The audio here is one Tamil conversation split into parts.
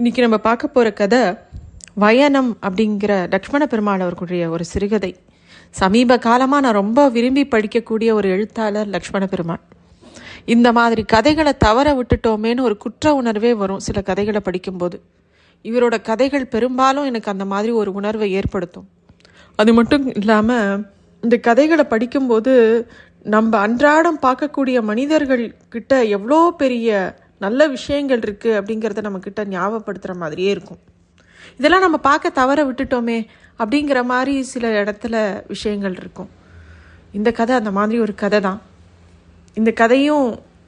இன்றைக்கி நம்ம பார்க்க போகிற கதை வயனம் அப்படிங்கிற லக்ஷ்மண பெருமாள் அவர்களுடைய ஒரு சிறுகதை. சமீப காலமாக நான் ரொம்ப விரும்பி படிக்கக்கூடிய ஒரு எழுத்தாளர் லக்ஷ்மண பெருமாள். இந்த மாதிரி கதைகளை தவற விட்டுட்டோமேன்னு ஒரு குற்ற உணர்வே வரும் சில கதைகளை படிக்கும்போது. இவரோட கதைகள் பெரும்பாலும் எனக்கு அந்த மாதிரி ஒரு உணர்வை ஏற்படுத்தும். அது மட்டும் இல்லாமல் இந்த கதைகளை படிக்கும்போது நம்ம அன்றாடம் பார்க்கக்கூடிய மனிதர்கள்கிட்ட எவ்வளோ பெரிய நல்ல விஷயங்கள் இருக்குது அப்படிங்கிறத நம்மக்கிட்ட ஞாபகப்படுத்துகிற மாதிரியே இருக்கும். இதெல்லாம் நம்ம பார்க்க தவற விட்டுட்டோமே அப்படிங்கிற மாதிரி சில இடத்துல விஷயங்கள் இருக்கும். இந்த கதை அந்த மாதிரி ஒரு கதை தான். இந்த கதையும்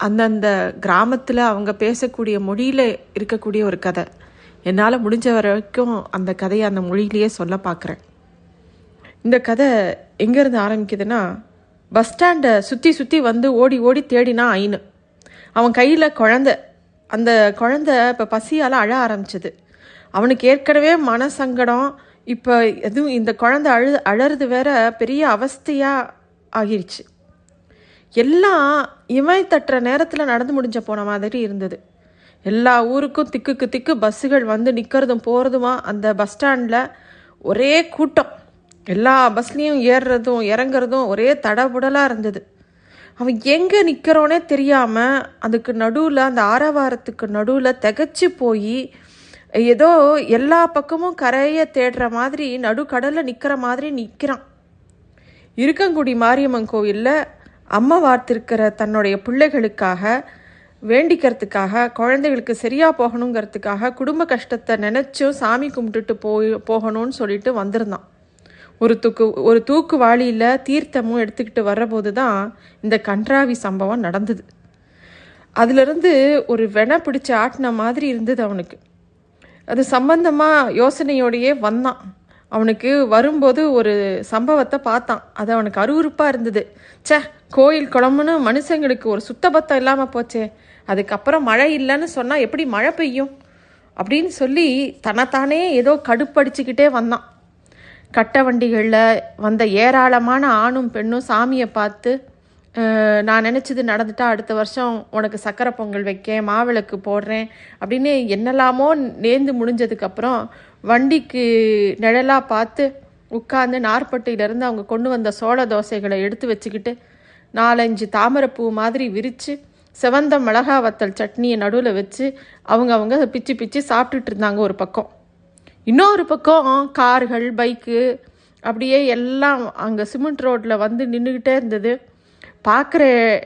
அந்தந்த கிராமத்தில் அவங்க பேசக்கூடிய மொழியில் இருக்கக்கூடிய ஒரு கதை. என்னால் முடிஞ்ச வரைக்கும் அந்த கதையை அந்த மொழியிலேயே சொல்ல பார்க்குறேன். இந்த கதை எங்கேருந்து ஆரம்பிக்குதுன்னா, பஸ் ஸ்டாண்டை சுற்றி சுற்றி வந்து ஓடி ஓடி தேடினா ஐனு. அவன் கையில் குழந்தை. அந்த குழந்தை இப்போ பசியால் அழ ஆரம்பிச்சிது. அவனுக்கு ஏற்கனவே மனசங்கடம். இப்போ எதுவும் இந்த குழந்தை அழறது வேற பெரிய அவஸ்தையாக ஆகிருச்சு. எல்லாம் இவன் தட்டுற நேரத்தில் நடந்து முடிஞ்ச போன மாதிரி இருந்தது. எல்லா ஊருக்கும் திக்குக்கு திக்கு பஸ்ஸுகள் வந்து நிற்கிறதும் போகிறதுமா. அந்த பஸ் ஸ்டாண்டில் ஒரே கூட்டம். எல்லா பஸ்லேயும் ஏறுறதும் இறங்குறதும் ஒரே தடபுடலாக இருந்தது. அவன் எங்கே நிற்கிறோன்னே தெரியாமல் அதுக்கு நடுவில், அந்த ஆரவாரத்துக்கு நடுவில் திகச்சு போய் ஏதோ எல்லா பக்கமும் கரையை தேடுற மாதிரி நடுக்கடலில் நிற்கிற மாதிரி நிற்கிறான். இருக்கங்குடி மாரியம்மன் கோயிலில் அம்மா வார்த்திருக்கிற தன்னுடைய பிள்ளைகளுக்காக வேண்டிக்கிறதுக்காக, குழந்தைகளுக்கு சரியாக போகணுங்கிறதுக்காக, குடும்ப கஷ்டத்தை நினச்சும் சாமி கும்பிட்டுட்டு போகணும்னு சொல்லிட்டு வந்திருந்தான். ஒரு தூக்கு வாளியில் தீர்த்தமும் எடுத்துக்கிட்டு வர்றபோது தான் இந்த கன்றாவி சம்பவம் நடந்தது. அதிலிருந்து ஒரு வென பிடிச்ச ஆட்டின மாதிரி இருந்தது அவனுக்கு. அது சம்பந்தமாக யோசனையோடையே வந்தான். அவனுக்கு வரும்போது ஒரு சம்பவத்தை பார்த்தான். அது அவனுக்கு அருவருப்பாக இருந்தது. சே, கோயில் குளம்னு மனுஷங்களுக்கு ஒரு சுத்தபத்தம் இல்லாமல் போச்சே. அதுக்கப்புறம் மழை இல்லைன்னு சொன்னால் எப்படி மழை பெய்யும் அப்படின்னு சொல்லி தனத்தானே ஏதோ கடுப்படிச்சுக்கிட்டே வந்தான். கட்ட வண்டிகளில் வந்த ஏராளமான ஆணும் பெண்ணும் சாமியை பார்த்து, நான் நினச்சது நடந்துட்டா அடுத்த வருஷம் உனக்கு சக்கரை பொங்கல் வைக்கேன், மாவிளக்கு போடுறேன் அப்படின்னு என்னெல்லாமோ நேர்ந்து முடிஞ்சதுக்கப்புறம் வண்டிக்கு நிழலாக பார்த்து உட்காந்து நார்பட்டையிலேருந்து அவங்க கொண்டு வந்த சோள தோசைகளை எடுத்து வச்சுக்கிட்டு 4-5 தாமரைப்பூ மாதிரி விரித்து செவந்த மிளகா வத்தல் சட்னியை நடுவில் வச்சு அவங்க பிச்சு பிச்சு சாப்பிட்டுட்டு இருந்தாங்க ஒரு பக்கம். இன்னொரு பக்கம் கார்கள், பைக்கு அப்படியே எல்லாம் அங்கே சிமெண்ட் ரோட்டில் வந்து நின்றுக்கிட்டே இருந்தது. பார்க்குற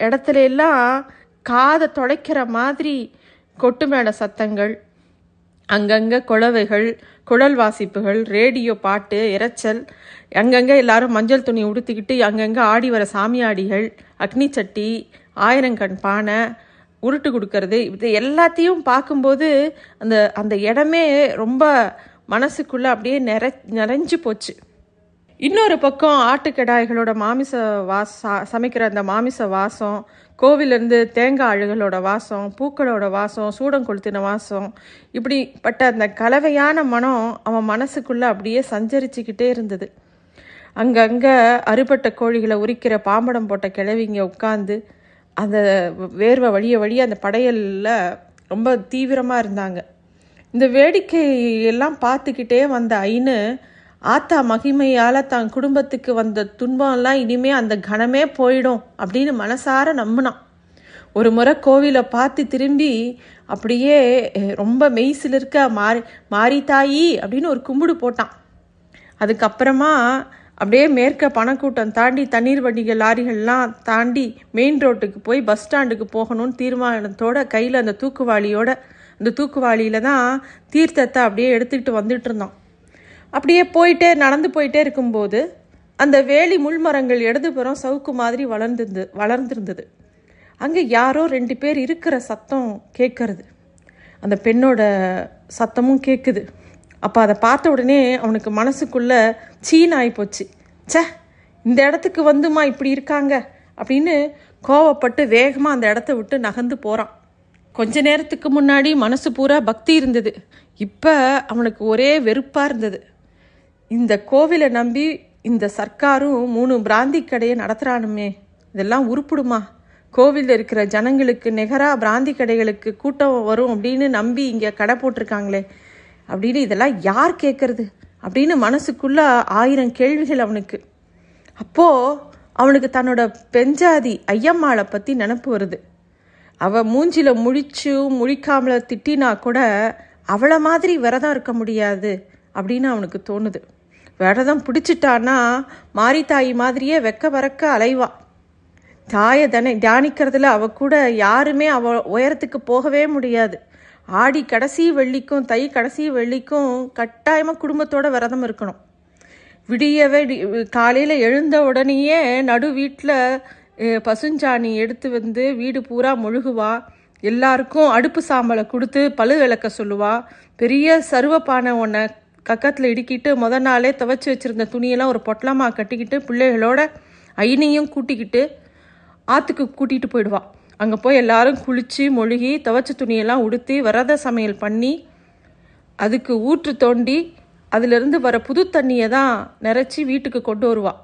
இடத்துல எல்லாம் காதை தொலைக்கிற மாதிரி கொட்டு மேள சத்தங்கள், அங்கங்கே குழவைகள், குழல் வாசிப்புகள், ரேடியோ பாட்டு, இறைச்சல், அங்கங்கே எல்லாரும் மஞ்சள் துணி உடுத்திக்கிட்டு அங்கங்கே ஆடி வர சாமியாடிகள், அக்னி சட்டி, 1000 கண் பானை, உருட்டு கொடுக்கறது, இது எல்லாத்தையும் பார்க்கும்போது அந்த இடமே ரொம்ப மனசுக்குள்ளே அப்படியே நிறைஞ்சு போச்சு. இன்னொரு பக்கம் ஆட்டுக்கடாய்களோட மாமிச சமைக்கிற அந்த மாமிச வாசம், கோவிலேருந்து தேங்காய் அழுகளோட வாசம், பூக்களோட வாசம், சூடம் கொளுத்தின வாசம், இப்படிப்பட்ட அந்த கலவையான மனம் அவன் மனசுக்குள்ளே அப்படியே சஞ்சரிச்சுக்கிட்டே இருந்தது. அங்கங்கே அறுபட்ட கோழிகளை உரிக்கிற பாம்படம் போட்ட கிழவிங்க உட்காந்து அந்த வேர்வை வழிய வழிய அந்த படையலில் ரொம்ப தீவிரமாக இருந்தாங்க. இந்த வேடிக்கையெல்லாம் பார்த்துக்கிட்டே வந்த ஐனு, ஆத்தா மகிமையால் தான் குடும்பத்துக்கு வந்த துன்பம்லாம் இனிமேல் அந்த கணமே போயிடும் அப்படின்னு மனசார நம்பினான். ஒரு முறை கோவிலை பார்த்து திரும்பி அப்படியே ரொம்ப மெய்சில் இருக்க மாரித்தாயி அப்படின்னு ஒரு கும்பிடு போட்டான். அதுக்கப்புறமா அப்படியே மேற்க பணக்கூட்டம் தாண்டி தண்ணீர் வண்டிகள், லாரிகள்லாம் தாண்டி மெயின் ரோட்டுக்கு போய் பஸ் ஸ்டாண்டுக்கு போகணும்னு தீர்மானத்தோட கையில் அந்த தூக்குவாளியோட, அந்த தூக்குவாளியில் தான் தீர்த்தத்தை அப்படியே எடுத்துக்கிட்டு வந்துட்டு இருந்தான். அப்படியே போயிட்டே நடந்து போயிட்டே இருக்கும்போது அந்த வேலி முள்மரங்கள் இடதுபுறம் சவுக்கு மாதிரி வளர்ந்துருந்தது. அங்கே யாரோ 2 பேர் இருக்கிற சத்தம் கேட்கறது. அந்த பெண்ணோட சத்தமும் கேட்குது. அப்போ அதை பார்த்த உடனே அவனுக்கு மனசுக்குள்ளே சீனாகி போச்சு. சே, இந்த இடத்துக்கு வந்துமா இப்படி இருக்காங்க அப்படின்னு கோவப்பட்டு வேகமாக அந்த இடத்த விட்டு நகர்ந்து போகிறான். கொஞ்ச நேரத்துக்கு முன்னாடி மனசு பூரா பக்தி இருந்தது. இப்போ அவனுக்கு ஒரே வெறுப்பாக இருந்தது. இந்த கோவிலை நம்பி இந்த சர்க்காரும் 3 பிராந்தி கடையை நடத்துகிறானுமே, இதெல்லாம் உருப்பிடுமா? கோவில் இருக்கிற ஜனங்களுக்கு நிகராக பிராந்தி கடைகளுக்கு கூட்டம் வரும் அப்படின்னு நம்பி இங்கே கடை போட்டிருக்காங்களே அப்படின்னு இதெல்லாம் யார் கேட்கறது அப்படின்னு மனசுக்குள்ள 1000 கேள்விகள் அவனுக்கு. அப்போது அவனுக்கு தன்னோட பெஞ்சாதி ஐயம்மாளை பற்றி நினப்பு வருது. அவள் மூஞ்சில முழிச்சும் முழிக்காமல திட்டினா கூட அவளை மாதிரி விரதம் இருக்க முடியாது அப்படின்னு அவனுக்கு தோணுது. விரதம் பிடிச்சிட்டான்னா மாரித்தாயி மாதிரியே வெக்க பறக்க அலைவா. தாயை தியானிக்கிறதுல அவ கூட யாருமே அவ உயரத்துக்கு போகவே முடியாது. ஆடி கடைசி வெள்ளிக்கும் தை கடைசி வெள்ளிக்கும் கட்டாயமாக குடும்பத்தோட விரதம் இருக்கணும். விடியவே காலையில் எழுந்த உடனேயே நடு வீட்டில் பசுஞ்சாணி எடுத்து வந்து வீடு பூரா மொழுகுவா. எல்லாருக்கும் அடுப்பு சாம்பலை கொடுத்து பழு விளக்க சொல்லுவா. பெரிய சருவப்பானை ஒன்றை கக்கத்தில் இடுக்கிட்டு முத நாளே துவைச்சி வச்சுருந்த துணியெல்லாம் ஒரு பொட்டலமாக கட்டிக்கிட்டு பிள்ளைகளோட ஐனியும் கூட்டிக்கிட்டு ஆற்றுக்கு கூட்டிகிட்டு போயிடுவாள். அங்கே போய் எல்லாரும் குளித்து மொழுகி துவைச்ச துணியெல்லாம் உடுத்தி விரத சமையல் பண்ணி அதுக்கு ஊற்று தோண்டி அதிலிருந்து வர புது தண்ணியை தான் நிறச்சி வீட்டுக்கு கொண்டு வருவாள்.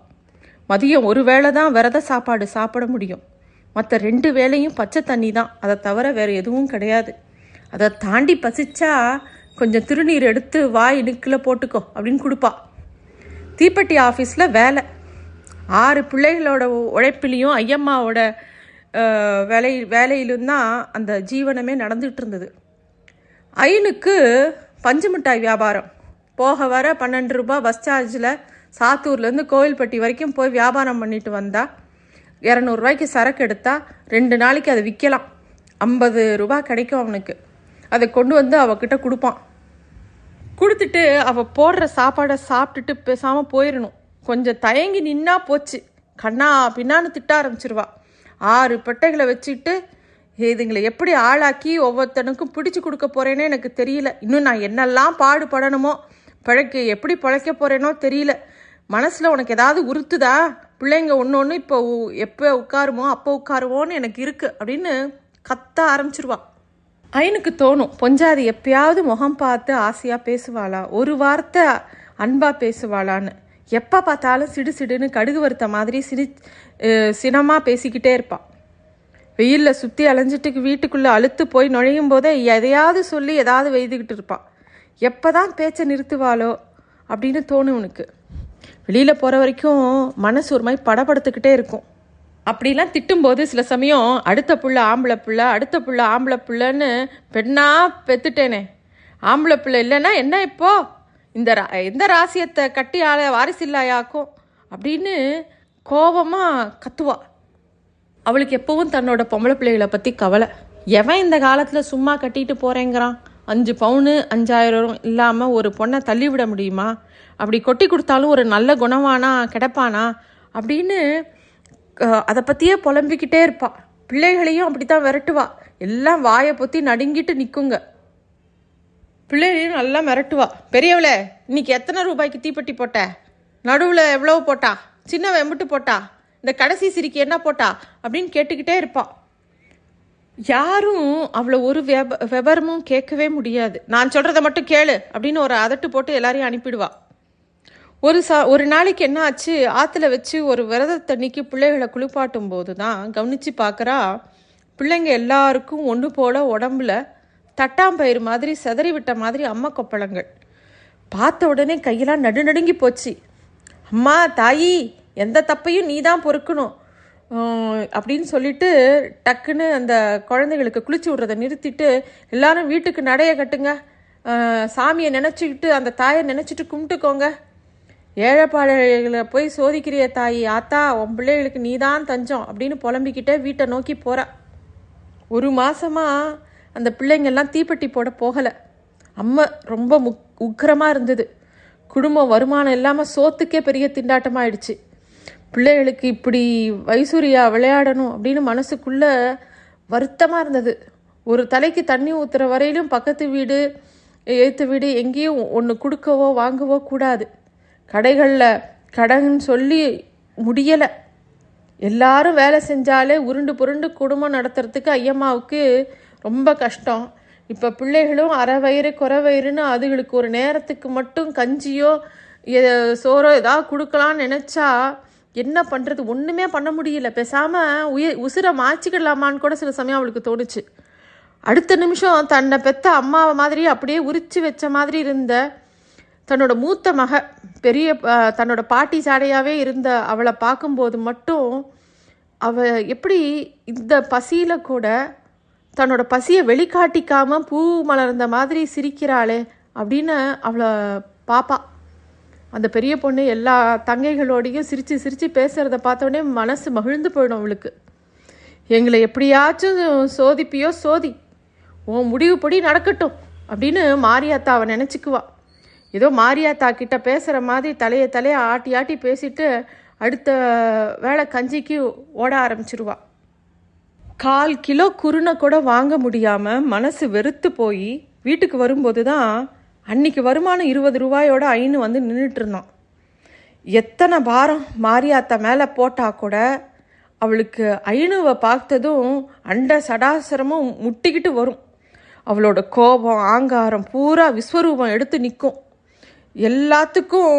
மதியம் ஒரு வேளை தான் விரத சாப்பாடு சாப்பிட முடியும். மற்ற 2 வேளையும் பச்சை தண்ணி தான், அதை தவிர வேறு எதுவும் கிடையாது. அதை தாண்டி பசிச்சா கொஞ்சம் திருநீர் எடுத்து வாய் இடுக்கில் போட்டுக்கோ அப்படின்னு கொடுப்பா. தீப்பெட்டி ஆஃபீஸில் வேலை. 6 பிள்ளைகளோட உழைப்பிலையும் ஐயம்மாவோட வேலையிலும் தான் அந்த ஜீவனமே நடந்துகிட்டு இருந்தது. ஐயனுக்கு பஞ்சு மிட்டாய் வியாபாரம். போக வர 12 ரூபா பஸ் சார்ஜில் சாத்தூர்லேருந்து கோவில்பட்டி வரைக்கும் போய் வியாபாரம் பண்ணிட்டு வந்தால் 200 ரூபாய்க்கு சரக்கு எடுத்தால் 2 நாளைக்கு அதை விற்கலாம். 50 ரூபா கிடைக்கும் அவனுக்கு. அதை கொண்டு வந்து அவகிட்ட கொடுப்பான். கொடுத்துட்டு அவள் போடுற சாப்பாடை சாப்பிட்டுட்டு பேசாமல் போயிடணும். கொஞ்சம் தயங்கி நின்னா போச்சு, கண்ணா பின்னான்னு திட்ட ஆரம்பிச்சிருவா. 6 பெட்டைகளை வச்சுக்கிட்டு இதுங்களை எப்படி ஆளாக்கி ஒவ்வொருத்தனுக்கும் பிடிச்சு கொடுக்க போகிறேன்னே எனக்கு தெரியல. இன்னும் நான் என்னெல்லாம் பாடுபடணுமோ, பிழைக்க எப்படி பிழைக்க போகிறேனோ தெரியல. மனசில் உனக்கு ஏதாவது உறுத்துதா? பிள்ளைங்க ஒன்று இப்போ எப்போ உட்காருமோ அப்போ உட்காருவோன்னு எனக்கு இருக்குது அப்படின்னு கத்த ஆரம்பிச்சிருவா. ஐயனுக்கு தோணும், பொஞ்சாதி எப்பயாவது முகம் பார்த்து ஆசையாக பேசுவாளா, ஒரு வார்த்தை அன்பாக பேசுவாளான்னு. எப்போ பார்த்தாலும் சிடு சிடுன்னு கடுகு வறுத்த மாதிரி சினமாக பேசிக்கிட்டே இருப்பாள். வெயிலில் சுற்றி அலைஞ்சிட்டு வீட்டுக்குள்ளே அழுத்து போய் நுழையும் போதே எதையாவது சொல்லி எதாவது வெய்துக்கிட்டு இருப்பாள். எப்போ தான் பேச்சை நிறுத்துவாளோ அப்படின்னு தோணும் உனக்கு. வெளியில் போகிற வரைக்கும் மனசு ஒரு மாதிரி படப்படுத்துக்கிட்டே இருக்கும். அப்படிலாம் திட்டும்போது சில சமயம் அடுத்த புள்ள ஆம்பளை புள்ளன்னு பெண்ணா பெத்துட்டேனே, ஆம்பளை பிள்ளை இல்லைன்னா என்ன இப்போ இந்த ராசியத்தை கட்டி ஆள வாரிசு இல்லாயாக்கும் அப்படின்னு கோபமாக கத்துவா. அவளுக்கு எப்பவும் தன்னோட பொம்பளை பிள்ளைகளை பற்றி கவலை. எவன் இந்த காலத்தில் சும்மா கட்டிட்டு போகிறேங்கிறான்? 5 பவுனு 5000 இல்லாமல் ஒரு பொண்ணை தள்ளிவிட முடியுமா? அப்படி கொட்டி கொடுத்தாலும் ஒரு நல்ல குணமானா கிடைப்பானா அப்படின்னு அதை பற்றியே புலம்பிக்கிட்டே இருப்பாள். பிள்ளைகளையும் அப்படி தான் விரட்டுவா. எல்லாம் வாயை பொத்தி நடுங்கிட்டு நிற்குங்க. பிள்ளைகளையும் நல்லா மிரட்டுவா. பெரியவளே, இன்னைக்கு எத்தனை ரூபாய்க்கு தீப்பெட்டி போட்ட? நடுவில் எவ்வளவு போட்டா? சின்ன வெம்பிட்டு போட்டா? இந்த கடைசி சிரிக்கு என்ன போட்டா அப்படின்னு கேட்டுக்கிட்டே இருப்பாள். யாரும் அவ்வளோ ஒரு விவரமும் கேட்கவே முடியாது. நான் சொல்கிறத மட்டும் கேளு அப்படின்னு ஒரு அதட்டு போட்டு எல்லாரையும் அனுப்பிடுவா. ஒரு நாளைக்கு என்ன ஆச்சு, ஆற்றுல வச்சு ஒரு விரத தண்ணிக்கு பிள்ளைகளை குளிப்பாட்டும் போது தான் கவனித்து பார்க்குறா, பிள்ளைங்க எல்லாருக்கும் ஒன்று போல் உடம்புல தட்டாம்பயிறு மாதிரி செதறி விட்ட மாதிரி அம்மா கொப்பளங்கள். பார்த்த உடனே கையெல்லாம் நடுநடுங்கி போச்சு. அம்மா தாயி, எந்த தப்பையும் நீ தான் பொறுக்கணும் அப்படின்னு சொல்லிட்டு டக்குன்னு அந்த குழந்தைகளுக்கு குளிச்சு விட்றதை நிறுத்திட்டு எல்லாரும் வீட்டுக்கு நடைய கட்டுங்க, சாமியை நினச்சிக்கிட்டு அந்த தாயை நினச்சிட்டு கும்பிட்டுக்கோங்க. ஏழைப்பாளைகளை போய் சோதிக்கிறிய தாயி, ஆத்தா உன் பிள்ளைகளுக்கு நீ தான் தஞ்சம் அப்படின்னு புலம்பிக்கிட்டே வீட்டை நோக்கி போகிறா. 1 மாதமாக அந்த பிள்ளைங்கள்லாம் தீப்பெட்டி போட போகலை. அம்மா ரொம்ப உக்கிரமாக இருந்தது. குடும்பம் வருமானம் இல்லாமல் சோத்துக்கே பெரிய திண்டாட்டமாகிடுச்சு. பிள்ளைகளுக்கு இப்படி வைசூரியா விளையாடணும் அப்படின்னு மனசுக்குள்ளே வருத்தமாக இருந்தது. ஒரு தலைக்கு தண்ணி ஊற்றுற வரையிலும் பக்கத்து வீடு எய்த்த வீடு எங்கேயும் ஒன்று கொடுக்கவோ வாங்கவோ கூடாது. கடைகளில் கடன் சொல்லி முடியலை. எல்லாரும் வேலை செஞ்சாலே உருண்டு புருண்டு குடும்பம் நடத்துறதுக்கு ஐயம்மாவுக்கு ரொம்ப கஷ்டம். இப்போ பிள்ளைகளும் அரை வயிறு குறை வயிறுன்னு அதுகளுக்கு ஒரு நேரத்துக்கு மட்டும் கஞ்சியோ சோறோ ஏதாவது கொடுக்கலான்னு நினச்சா என்ன பண்ணுறது, ஒன்றுமே பண்ண முடியல. பேசாமல் உசுரை மாய்ச்சிக்கிடலாமான்னு கூட சில சமயம் அவளுக்கு தோணுச்சு. அடுத்த நிமிஷம் தன்னை பெற்ற அம்மாவை மாதிரி அப்படியே உரிச்சு வச்ச மாதிரி இருந்த தன்னோட மூத்த மக, பெரிய தன்னோட பாட்டி சாடையாகவே இருந்த அவளை பார்க்கும்போது மட்டும் அவள் எப்படி இந்த பசியில் கூட தன்னோட பசியை வெளிக்காட்டிக்காமல் பூ மலர்ந்த மாதிரி சிரிக்கிறாளே அப்படின்னு அவளை பாப்பா. அந்த பெரிய பொண்ணு எல்லா தங்கைகளோடையும் சிரித்து சிரித்து பேசுகிறத பார்த்தோடனே மனசு மகிழ்ந்து போயிடும் அவளுக்கு. எங்களை எப்படியாச்சும் சோதிப்பியோ சோதி, உன் முடிவுப்படி நடக்கட்டும் அப்படின்னு மாரியாத்தா அவன் நினச்சிக்குவா. ஏதோ மாரியாத்தா கிட்ட பேசுகிற மாதிரி தலையை ஆட்டி ஆட்டி பேசிட்டு அடுத்த வேளை கஞ்சிக்கு ஓட ஆரம்பிச்சிருவா. 1/4 கிலோ குருணை கூட வாங்க முடியாமல் மனசு வெறுத்து போய் வீட்டுக்கு வரும்போது தான் அன்றைக்கி வருமானம் 20 ரூபாயோட ஐன்னு வந்து நின்றுட்டு இருந்தான். எத்தனை பாரம் மாரியாத்தா மேலே போட்டால் கூட அவளுக்கு ஐணுவை பார்த்ததும் அண்ட சடாசரமும் முட்டிக்கிட்டு வரும். அவளோட கோபம் ஆங்காரம் பூரா விஸ்வரூபம் எடுத்து நிற்கும். எல்லாத்துக்கும்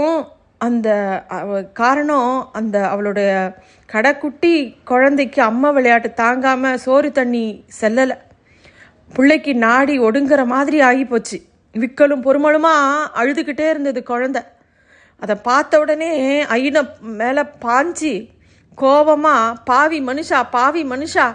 அந்த காரணம் அந்த அவளுடைய கடைக்குட்டி குழந்தைக்கு அம்மா விளையாட்டு தாங்காமல் சோறு தண்ணி செல்லலை, பிள்ளைக்கு நாடி ஒடுங்குற மாதிரி ஆகிப்போச்சு. விக்கலும் பொறுமலுமா அழுதுகிட்டே இருந்தது குழந்த. அதை பார்த்த உடனே ஐயனை மேலே பாஞ்சி கோபமாக, பாவி மனுஷா பாவி மனுஷா,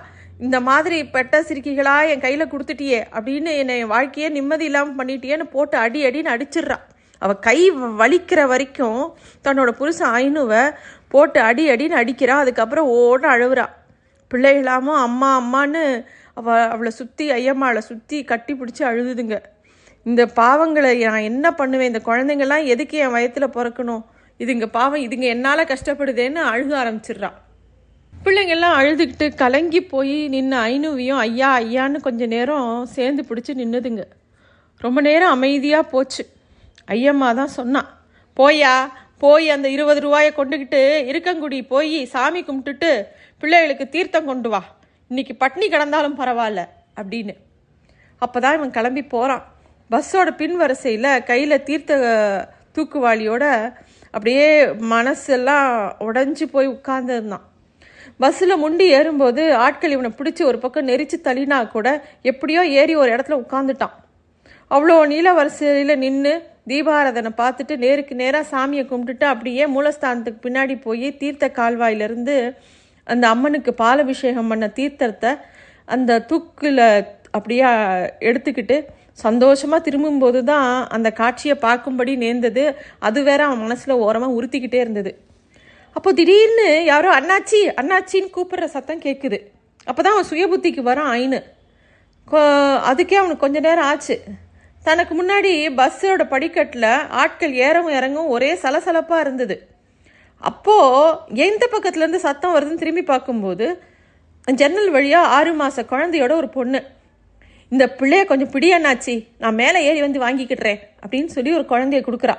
இந்த மாதிரி பெட்ட சிரிக்கைகளாக என் கையில் கொடுத்துட்டியே அப்படின்னு என்னை வாழ்க்கையே நிம்மதி இல்லாமல் பண்ணிட்டியேன்னு போட்டு அடி அடின்னு அடிச்சிட்றான். அவள் கை வலிக்கிற வரைக்கும் தன்னோட புருஷன் ஐயனுவை போட்டு அடி அடின்னு அடிக்கிறான். அதுக்கப்புறம் ஓட அழுகுறான். பிள்ளைகளாமோ அம்மா அம்மான்னு அவளை சுற்றி ஐயம்மாவை சுற்றி கட்டி பிடிச்சி அழுதுதுங்க. இந்த பாவங்களை நான் என்ன பண்ணுவேன், இந்த குழந்தைங்கள்லாம் எதுக்கு என் வயத்தில் பிறக்கணும், இதுங்க பாவம் இதுங்க என்னால் கஷ்டப்படுதேன்னு அழுக ஆரம்பிச்சிடுறான். பிள்ளைங்கள்லாம் அழுதுகிட்டு கலங்கி போய் நின்று ஐயனுவையும் ஐயா ஐயான்னு கொஞ்சம் நேரம் சேர்ந்து பிடிச்சி நின்றுதுங்க. ரொம்ப நேரம் அமைதியாக போச்சு. ஐயம்மா தான் சொன்னான், போயா போய் அந்த 20 ரூபாயை கொண்டுக்கிட்டு இருக்கங்குடி போய் சாமி கும்பிட்டுட்டு பிள்ளைகளுக்கு தீர்த்தம் கொண்டு வா, இன்னைக்கு பட்னி கிடந்தாலும் பரவாயில்ல அப்படின்னு. அப்போ தான் இவன் கிளம்பி போகிறான். பஸ்ஸோட பின் வரிசையில் கையில் தீர்த்த தூக்குவாளியோட அப்படியே மனசெல்லாம் உடஞ்சி போய் உட்கார்ந்துருந்தான். பஸ்ஸில் முண்டி ஏறும்போது ஆட்கள் இவனை பிடிச்சி ஒரு பக்கம் நெரிச்சு தள்ளினா கூட எப்படியோ ஏறி ஒரு இடத்துல உட்காந்துட்டான். அவ்வளோ நீல வரிசையில் நின்று தீபாராதனை பார்த்துட்டு நேருக்கு நேராக சாமியை கும்பிட்டுட்டு அப்படியே மூலஸ்தானத்துக்கு பின்னாடி போய் தீர்த்த கால்வாயிலிருந்து அந்த அம்மனுக்கு பாலபிஷேகம் பண்ண தீர்த்தத்தை அந்த தூக்கில் அப்படியே எடுத்துக்கிட்டு சந்தோஷமாக திரும்பும்போது தான் அந்த காட்சியை பார்க்கும்படி நேர்ந்தது. அது வேற அவன் மனசில் ஓரமாக உறுத்திக்கிட்டே இருந்தது. அப்போ திடீர்னு யாரோ அண்ணாச்சி அண்ணாச்சின்னு கூப்பிடுற சத்தம் கேட்குது. அப்போ தான் அவன் சுயபுத்திக்கு வரான் ஐயனு. அதுக்கே அவனுக்கு கொஞ்ச நேரம் ஆச்சு. தனக்கு முன்னாடி பஸ்ஸோட படிக்கட்டில் ஆட்கள் ஏறவும் இறங்கவும் ஒரே சலசலப்பாக இருந்தது. அப்போது எந்த பக்கத்துலேருந்து சத்தம் வருதுன்னு திரும்பி பார்க்கும்போது ஜன்னல் வழியாக 6 மாத குழந்தையோட ஒரு பொண்ணு, இந்த பிள்ளைய கொஞ்சம் பிடியண்ணாச்சி, நான் மேலே ஏறி வந்து வாங்கிக்கிட்டுறேன் அப்படின்னு சொல்லி ஒரு குழந்தைய கொடுக்குறா.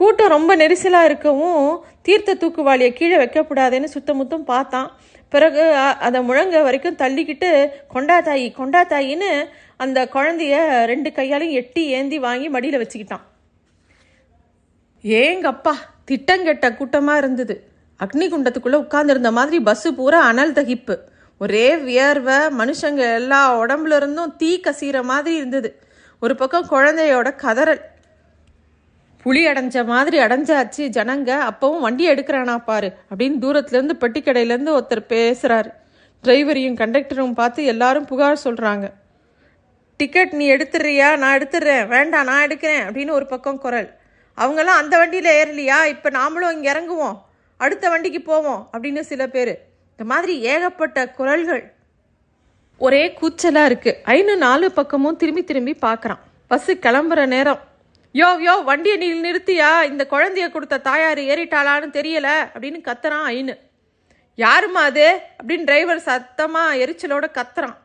கூட்டம் ரொம்ப நெரிசலாக இருக்கவும் தீர்த்த தூக்குவாளியை கீழே வைக்கக்கூடாதுன்னு சுத்தமுத்தம் பார்த்தான். பிறகு அதை முழங்க வரைக்கும் தள்ளிக்கிட்டு கொண்டா தாயி கொண்டா தாயின்னு அந்த குழந்தைய 2 கையாலையும் எட்டி ஏந்தி வாங்கி மடியில் வச்சுக்கிட்டான். ஏங்கப்பா திட்டங்கெட்ட கூட்டமாக இருந்தது. அக்னி குண்டத்துக்குள்ளே உட்கார்ந்துருந்த மாதிரி பஸ்ஸு பூரா அனல் தகிப்பு, ஒரே வியர்வை, மனுஷங்க எல்லா உடம்புல இருந்தும் தீ கசிகிற மாதிரி இருந்தது. ஒரு பக்கம் குழந்தையோட கதறல், புளி அடைஞ்ச மாதிரி அடைஞ்சாச்சு ஜனங்க. அப்பவும் வண்டி எடுக்கிறானா பாரு அப்படின்னு தூரத்துலேருந்து பெட்டிக்கடையிலேருந்து ஒருத்தர் பேசுகிறாரு. டிரைவரையும் கண்டக்டரும் பார்த்து எல்லாரும் புகார் சொல்கிறாங்க. டிக்கெட் நீ எடுத்துடுறியா, நான் எடுத்துடுறேன், வேண்டாம் நான் எடுக்கிறேன் அப்படின்னு ஒரு பக்கம் குரல். அவங்கெல்லாம் அந்த வண்டியில் ஏறலையா, இப்போ நாமளும் இங்கே இறங்குவோம், அடுத்த வண்டிக்கு போவோம் அப்படின்னு சில பேர். இந்த மாதிரி ஏகப்பட்ட குரல்கள், ஒரே கூச்சலாக இருக்குது. ஐயனு 4 பக்கமும் திரும்பி திரும்பி பார்க்குறான். பஸ்ஸு கிளம்புற நேரம். யோ யோ வண்டியை நீ நிறுத்தியா, இந்த குழந்தைய கொடுத்த தாயார் ஏறிட்டாளான்னு தெரியலை அப்படின்னு கத்துறான் ஐயனு. யாருமா அது அப்படின்னு டிரைவர் சத்தமாக எரிச்சலோட கத்துறான்.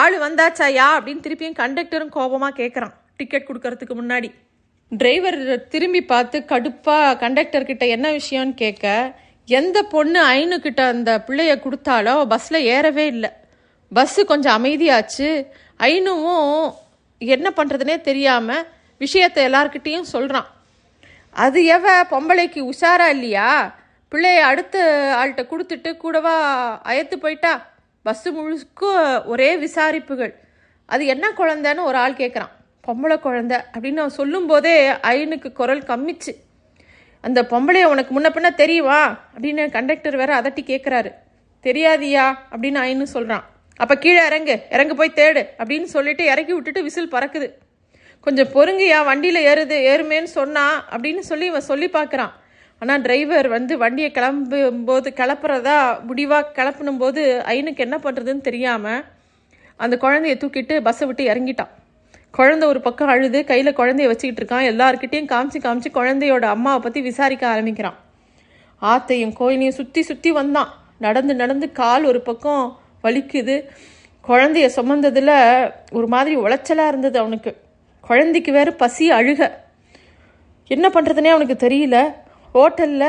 ஆள் வந்தாச்சாயா அப்படின்னு திருப்பியும் கண்டக்டரும் கோபமாக கேட்குறான். டிக்கெட் கொடுக்கறதுக்கு முன்னாடி டிரைவர் திரும்பி பார்த்து கடுப்பாக கண்டக்டர்கிட்ட என்ன விஷயம்னு கேட்க, எந்த பொண்ணு ஐயனுக்கிட்ட அந்த பிள்ளைய கொடுத்தாலோ பஸ்ஸில் ஏறவே இல்லை. பஸ்ஸு கொஞ்சம் அமைதியாச்சு. ஐயனுவும் என்ன பண்ணுறதுனே தெரியாமல் விஷயத்தை எல்லார்கிட்டையும் சொல்கிறான். அது எவ பொம்பளைக்கு உஷாரா இல்லையா, பிள்ளையை அடுத்த ஆள்கிட்ட கொடுத்துட்டு கூடவா அயத்து போயிட்டா. பஸ்ஸு முழுக்கும் ஒரே விசாரிப்புகள். அது என்ன குழந்தைன்னு ஒரு ஆள் கேட்குறான். பொம்பளை குழந்தை அப்படின்னு அவன் சொல்லும் போதே ஐயனுக்கு குரல் கம்மிச்சு. அந்த பொம்பளையை உனக்கு முன்ன பின்ன தெரியுமா அப்படின்னு கண்டக்டர் வேற அதட்டி கேட்குறாரு. தெரியாதியா அப்படின்னு ஐயனு சொல்கிறான். அப்போ கீழே இறங்கு போய் தேடு அப்படின்னு சொல்லிட்டு இறக்கி விட்டுட்டு விசில் பறக்குது. கொஞ்சம் பொறுங்கியா, வண்டியில் ஏறுமேன்னு சொன்னான் அப்படின்னு சொல்லி இவன் சொல்லி பார்க்குறான். ஆனால் டிரைவர் வண்டியை கிளப்புறதா முடிவாக கிளப்புனும் போது ஐயனுக்கு என்ன பண்ணுறதுன்னு தெரியாமல் அந்த குழந்தைய தூக்கிட்டு பஸ்ஸை விட்டு இறங்கிட்டான். குழந்தை ஒரு பக்கம் அழுது, கையில் குழந்தைய வச்சுக்கிட்டு இருக்கான். எல்லாருக்கிட்டையும் காமிச்சு குழந்தையோட அம்மாவை பற்றி விசாரிக்க ஆரம்பிக்கிறான். ஆத்தையும் கோயிலையும் சுற்றி வந்தான். நடந்து கால் ஒரு பக்கம் வலிக்குது. குழந்தைய சுமந்ததில் ஒரு மாதிரி உளைச்சலாக இருந்தது அவனுக்கு. குழந்தைக்கு வேறு பசி அழுக. என்ன பண்ணுறதுனே அவனுக்கு தெரியல. ஹோட்டலில்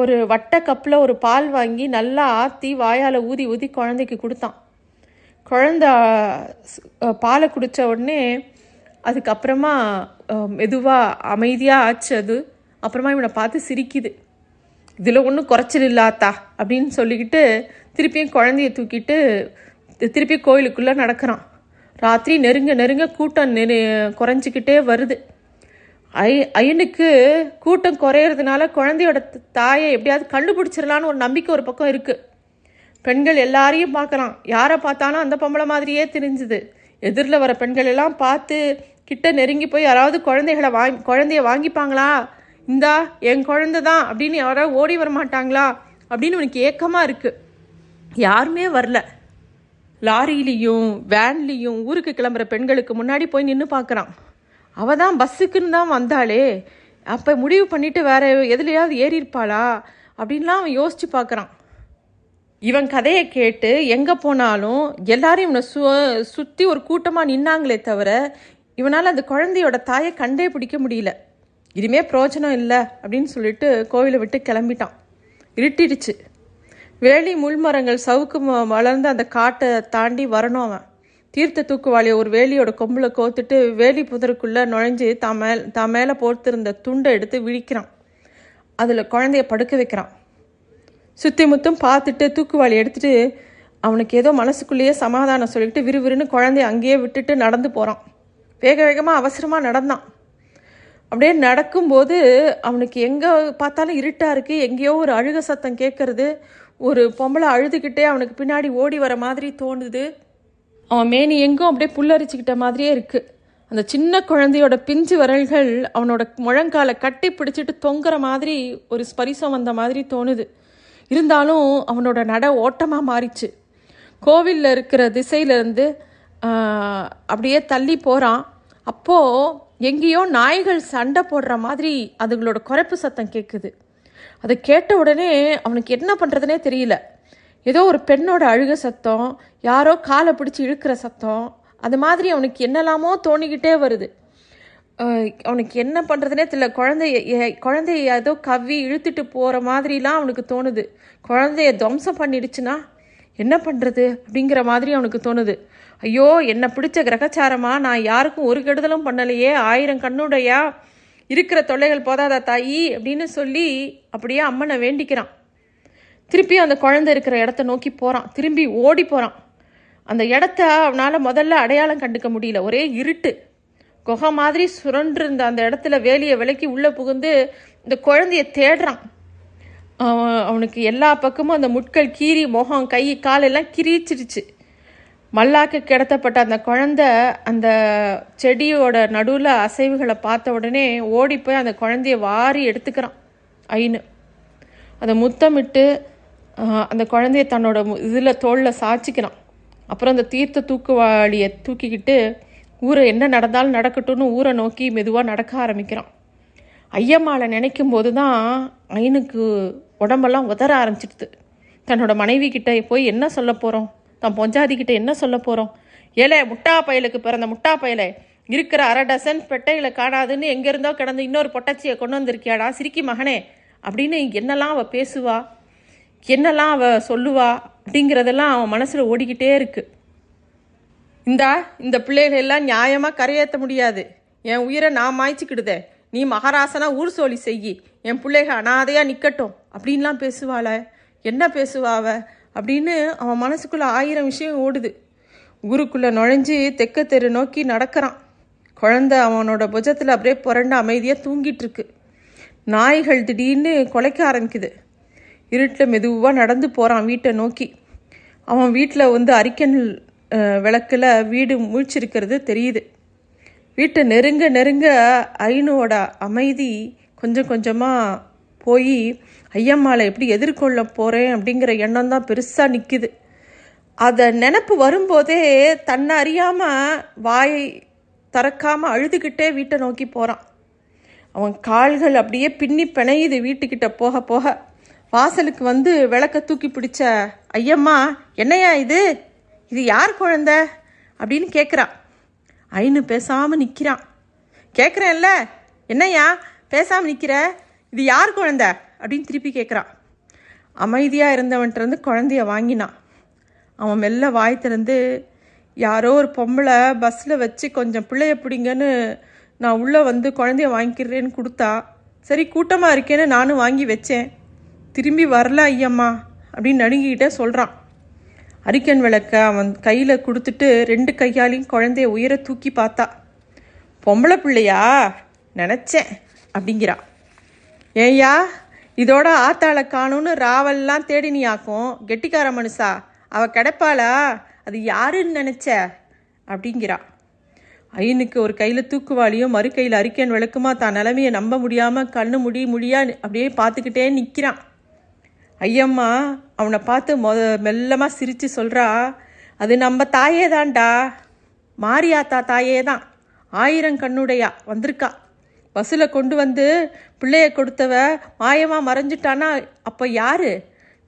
ஒரு வட்டை கப்பில் ஒரு பால் வாங்கி நல்லா ஆற்றி வாயால் ஊதி குழந்தைக்கு கொடுத்தான். குழந்த பாலை குடித்த உடனே அதுக்கப்புறமா மெதுவாக அமைதியாக ஆச்சு. அது அப்புறமா இவனை பார்த்து சிரிக்குது. இதில் ஒன்றும் குறைச்சல் இல்லாத்தா அப்படின்னு சொல்லிக்கிட்டு திருப்பியும் குழந்தைய தூக்கிட்டு திருப்பி கோயிலுக்குள்ளே நடக்கிறான். ராத்திரி நெருங்க கூட்டம் குறைஞ்சிக்கிட்டே வருது. ஐயனுக்கு கூட்டம் குறையிறதுனால குழந்தையோட தாயை எப்படியாவது கண்டுபிடிச்சிடலான்னு ஒரு நம்பிக்கை ஒரு பக்கம் இருக்குது. பெண்கள் எல்லாரையும் பார்க்குறான். யாரை பார்த்தாலும் அந்த பொம்பளை மாதிரியே தெரிஞ்சுது. எதிரில் வர பெண்கள் எல்லாம் பார்த்து கிட்ட நெருங்கி போய் யாராவது குழந்தைய வாங்கிப்பாங்களா, இந்தா என் குழந்தை தான் அப்படின்னு யாராவது ஓடி வரமாட்டாங்களா அப்படின்னு உனக்கு ஏக்கமாக இருக்குது. யாருமே வரல. லாரியிலையும் வேன்லேயும் ஊருக்கு கிளம்புற பெண்களுக்கு முன்னாடி போய் நின்று பார்க்குறான். அவள் தான் பஸ்ஸுக்குன்னு தான் வந்தாளே, அப்போ முடிவு பண்ணிவிட்டு வேறு எதுலையாவது ஏறியிருப்பாளா அப்படின்லாம் அவன் யோசித்து பார்க்குறான். இவன் கதையை கேட்டு எங்கே போனாலும் எல்லாரும் இவனை சுற்றி ஒரு கூட்டமாக நின்னாங்களே தவிர இவனால் அந்த குழந்தையோட தாயை கண்டே பிடிக்க முடியல. இனிமே பிரோஜனம் இல்லை அப்படின்னு சொல்லிட்டு கோவிலை விட்டு கிளம்பிட்டான். இருட்டிடுச்சு. வேலி முள்மரங்கள் சவுக்கு வளர்ந்து அந்த காட்டை தாண்டி வரணும். அவன் தீர்த்த தூக்குவாளியை ஒரு வேலியோட கொம்பில் கோத்துட்டு வேலி புதருக்குள்ளே நுழைஞ்சு தான் மேலே போர்த்திருந்த துண்டை எடுத்து விழிக்கிறான். அதில் குழந்தைய படுக்க வைக்கிறான். சுற்றி முற்றும் பார்த்துட்டு தூக்குவாளி எடுத்துட்டு அவனுக்கு ஏதோ மனசுக்குள்ளேயே சமாதானம் சொல்லிக்கிட்டு விறுவிறுன்னு குழந்தைய அங்கேயே விட்டுட்டு நடந்து போகிறான். வேகமாக அவசரமாக நடந்தான். அப்படியே நடக்கும்போது அவனுக்கு எங்கே பார்த்தாலும் இருட்டாக இருக்குது. எங்கேயோ ஒரு அழுக சத்தம் கேட்குறது. ஒரு பொம்பளை அழுதுகிட்டே அவனுக்கு பின்னாடி ஓடி வர மாதிரி தோணுது. அவன் மேனி எங்கும் அப்படியே புல்லரிச்சுக்கிட்ட மாதிரியே இருக்குது. அந்த சின்ன குழந்தையோட பிஞ்சு விரல்கள் அவனோட முழங்காலை கட்டி பிடிச்சிட்டு தொங்குற மாதிரி ஒரு ஸ்பரிசம் வந்த மாதிரி தோணுது. இருந்தாலும் அவனோட நட ஓட்டமாக மாறிச்சு. கோவிலில் இருக்கிற திசையிலேருந்து அப்படியே தள்ளி போகிறான். அப்போது எங்கேயோ நாய்கள் சண்டை போடுற மாதிரி அதுங்களோட குறைப்பு சத்தம் கேட்குது. அதை கேட்ட உடனே அவனுக்கு என்ன பண்ணுறதுனே தெரியல. ஏதோ ஒரு பெண்ணோட அழுக சத்தம், யாரோ காலை பிடிச்சி இழுக்கிற சத்தம், அது மாதிரி அவனுக்கு என்னெல்லாமோ தோணிக்கிட்டே வருது. அவனுக்கு என்ன பண்ணுறதுனே தெரியல. குழந்தைய ஏதோ கவ்வி இழுத்துட்டு போகிற மாதிரிலாம் அவனுக்கு தோணுது. குழந்தைய துவம்சம் பண்ணிடுச்சுன்னா என்ன பண்ணுறது அப்படிங்கிற மாதிரி அவனுக்கு தோணுது. ஐயோ, என்னை பிடிச்ச கிரகச்சாரமாக, நான் யாருக்கும் ஒரு கெடுதலும் பண்ணலையே, 1000 கண்ணுடையா, இருக்கிற தொல்லைகள் போதாதா தாயி அப்படின்னு சொல்லி அப்படியே அம்மனை வேண்டிக்கிறான். திருப்பி அந்த குழந்தை இருக்கிற இடத்த நோக்கி போகிறான். திரும்பி ஓடி போகிறான். அந்த இடத்த அவனால் முதல்ல அடையாளம் கண்டுக்க முடியல. ஒரே இருட்டு. குகை மாதிரி சுரண்டிருந்த அந்த இடத்துல வேலியை விலக்கி உள்ளே புகுந்து இந்த குழந்தைய தேடுறான். அவனுக்கு எல்லா பக்கமும் அந்த முட்கள் கீறி முகம் கை காலெல்லாம் கிரிச்சிருச்சு. மல்லாக்கு கிடத்தப்பட்ட அந்த குழந்தை அந்த செடியோட நடுவில் அசைவுகளை பார்த்த உடனே ஓடி போய் அந்த குழந்தைய வாரி எடுத்துக்கிறான் ஐயனு. அதை முத்தமிட்டு அந்த குழந்தைய தன்னோட இதில் தோளில் சாய்ச்சிக்கிறான். அப்புறம் அந்த தீர்த்த தூக்குவாளியை தூக்கிக்கிட்டு ஊரை என்ன நடந்தாலும் நடக்கட்டும்னு ஊரை நோக்கி மெதுவாக நடக்க ஆரம்பிக்கிறான். ஐயம்மாவை நினைக்கும் போது தான் ஐயனுக்கு உடம்பெல்லாம் உதற ஆரம்பிச்சிடுது. தன்னோட மனைவிக்கிட்ட போய் என்ன சொல்ல போகிறோம், தான் பொஞ்சாதிக்கிட்ட என்ன சொல்ல போகிறோம். ஏழை முட்டா பயலுக்கு பிறந்த முட்டா பயலை, இருக்கிற 6 டசன் பெட்டைகளை காணாதுன்னு எங்கேருந்தோ கிடந்து இன்னொரு பொட்டாச்சியை கொண்டு வந்திருக்கியாடா சிரிக்கி மகனே அப்படின்னு என்னெல்லாம் அவள் பேசுவா, என்னெல்லாம் அவள் சொல்லுவா அப்படிங்கிறதெல்லாம் அவன் மனசில் ஓடிக்கிட்டே இருக்கு. இந்த பிள்ளைகள் எல்லாம் நியாயமாக கரையேற்ற முடியாது, என் உயிரை நான் மாய்ச்சிக்கிடுதே, நீ மகாராசனா ஊர் சோழி செய்யி, என் பிள்ளைகள் அனாதையாக நிற்கட்டும், அப்படின்லாம் பேசுவாள, என்ன பேசுவாவ அப்படின்னு அவன் மனசுக்குள்ளே 1000 விஷயம் ஓடுது. ஊருக்குள்ளே நுழைஞ்சு தெக்க தெரு நோக்கி நடக்கிறான். குழந்தை அவனோட புஜத்தில் அப்படியே புரண்ட அமைதியாக தூங்கிட்டுருக்கு. நாய்கள் திடீர்னு குலைக்க ஆரம்பிக்குது. இருட்டில் மெதுவாக நடந்து போகிறான் வீட்டை நோக்கி. அவன் வீட்டில் வந்து அரிக்கன் விளக்கில் வீடு முழிச்சிருக்கிறது தெரியுது. வீட்டை நெருங்க நெருங்க ஐநோட அமைதி கொஞ்சம் கொஞ்சமாக போய் ஐயம்மாளை எப்படி எதிர்கொள்ள போகிறேன் அப்படிங்கிற எண்ணம் தான் பெருசாக நிற்குது. அதை நினப்பு வரும்போதே தன்னை அறியாமல் வாயை திறக்காமல் அழுதுகிட்டே வீட்டை நோக்கி போகிறான். அவன் கால்கள் அப்படியே பின்னி பிணையுது. வீட்டுக்கிட்ட போக போக வாசலுக்கு வந்து விளக்க தூக்கி பிடிச்ச ஐயம்மா, என்னையா இது, இது யார் குழந்தை அப்படின்னு கேட்குறான். ஐனு பேசாமல் நிற்கிறான். கேட்குறேன்ல, என்னையா பேசாமல் நிற்கிற, இது யார் குழந்தை அப்படின்னு திருப்பி கேட்குறான். அமைதியாக இருந்தவன்கிட்டருந்து குழந்தைய வாங்கினான். அவன் மெல்ல வாய் திறந்து, யாரோ ஒரு பொம்பளை பஸ்ஸில் வச்சு கொஞ்சம் பிள்ளைய பிடிங்கன்னு நான் உள்ளே வந்து குழந்தைய வாங்கிக்கிறேன்னு கொடுத்தா, சரி கூட்டமாக இருக்கேன்னு நானும் வாங்கி வச்சேன், திரும்பி வரல ஐயம்மா அப்படின்னு நடுங்கிக்கிட்டே சொல்கிறான். அரிக்கன் விளக்க அவன் கையில் கொடுத்துட்டு 2 கையாலையும் குழந்தைய உயிரை தூக்கி பார்த்தா. பொம்பளை பிள்ளையா நினச்சேன் அப்படிங்கிறா. ஏய்யா இதோட ஆத்தாளை காணும்னு ராவல்லாம் தேடினியாக்கும், கெட்டிக்கார மனுஷா, அவள் கிடைப்பாளா, அது யாருன்னு நினச்ச அப்படிங்கிறா. ஐயனுக்கு ஒரு கையில் தூக்குவாளியும் மறு கையில் அரிக்கன் விளக்குமா தான் நிலைமையை நம்ப முடியாமல் கண்ணு முடியா அப்படியே பார்த்துக்கிட்டே நிற்கிறான். ஐயம்மா அவனை பார்த்து மெல்லமாக சிரித்து சொல்கிறா, அது நம்ம தாயே தான்டா, மாரியாத்தா தாயே தான், 1000 கண்ணுடையா வந்திருக்கா. பஸ்ஸில் கொண்டு வந்து பிள்ளைய கொடுத்தவ மாயமாக மறைஞ்சிட்டானா, அப்போ யார்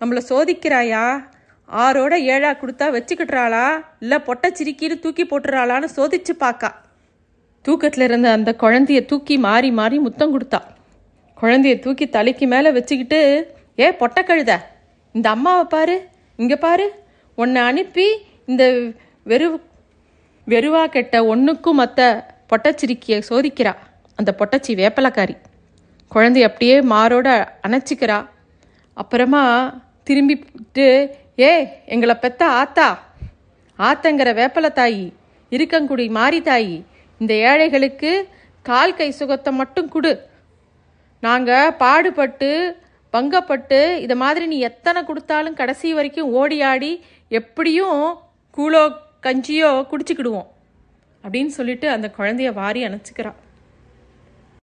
நம்மளை சோதிக்கிறாயா, 6ஓட 7 கொடுத்தா வச்சுக்கிட்டுறாளா, இல்லை பொட்டை சிரிக்கின்னு தூக்கி போட்டுறாளான்னு சோதிச்சு பார்க்கா. தூக்கத்தில் இருந்த அந்த குழந்தைய தூக்கி மாறி மாறி முத்தம் கொடுத்தா. குழந்தைய தூக்கி தலைக்கு மேலே வச்சுக்கிட்டு, ஏ பொட்டை கழுத, இந்த அம்மாவை பாரு, இங்கே பாரு, உன்னை அனுப்பி இந்த வெறுவா கெட்ட ஒன்றுக்கும் மற்ற பொட்டச்சிரிக்கியை சோதிக்கிறா அந்த பொட்டச்சி வேப்பலக்காரி. குழந்தைய அப்படியே மாரோட அணைச்சிக்கிறா. அப்புறமா திரும்பிட்டு, ஏ எங்களை பெத்த ஆத்தா, ஆத்தங்கிற வேப்பலை தாயி, இருக்கங்குடி மாரி தாயி, இந்த ஏழைகளுக்கு கால் கை சுகத்தை மட்டும் கொடு, நாங்கள் பாடுபட்டு பங்கப்பட்டு இதை மாதிரி நீ எத்தனை கொடுத்தாலும் கடைசி வரைக்கும் ஓடி ஆடி எப்படியும் கூழோ கஞ்சியோ குடிச்சிக்கிடுவோம் அப்படின்னு சொல்லிட்டு அந்த குழந்தைய வாரி அணைச்சிக்கிறான்.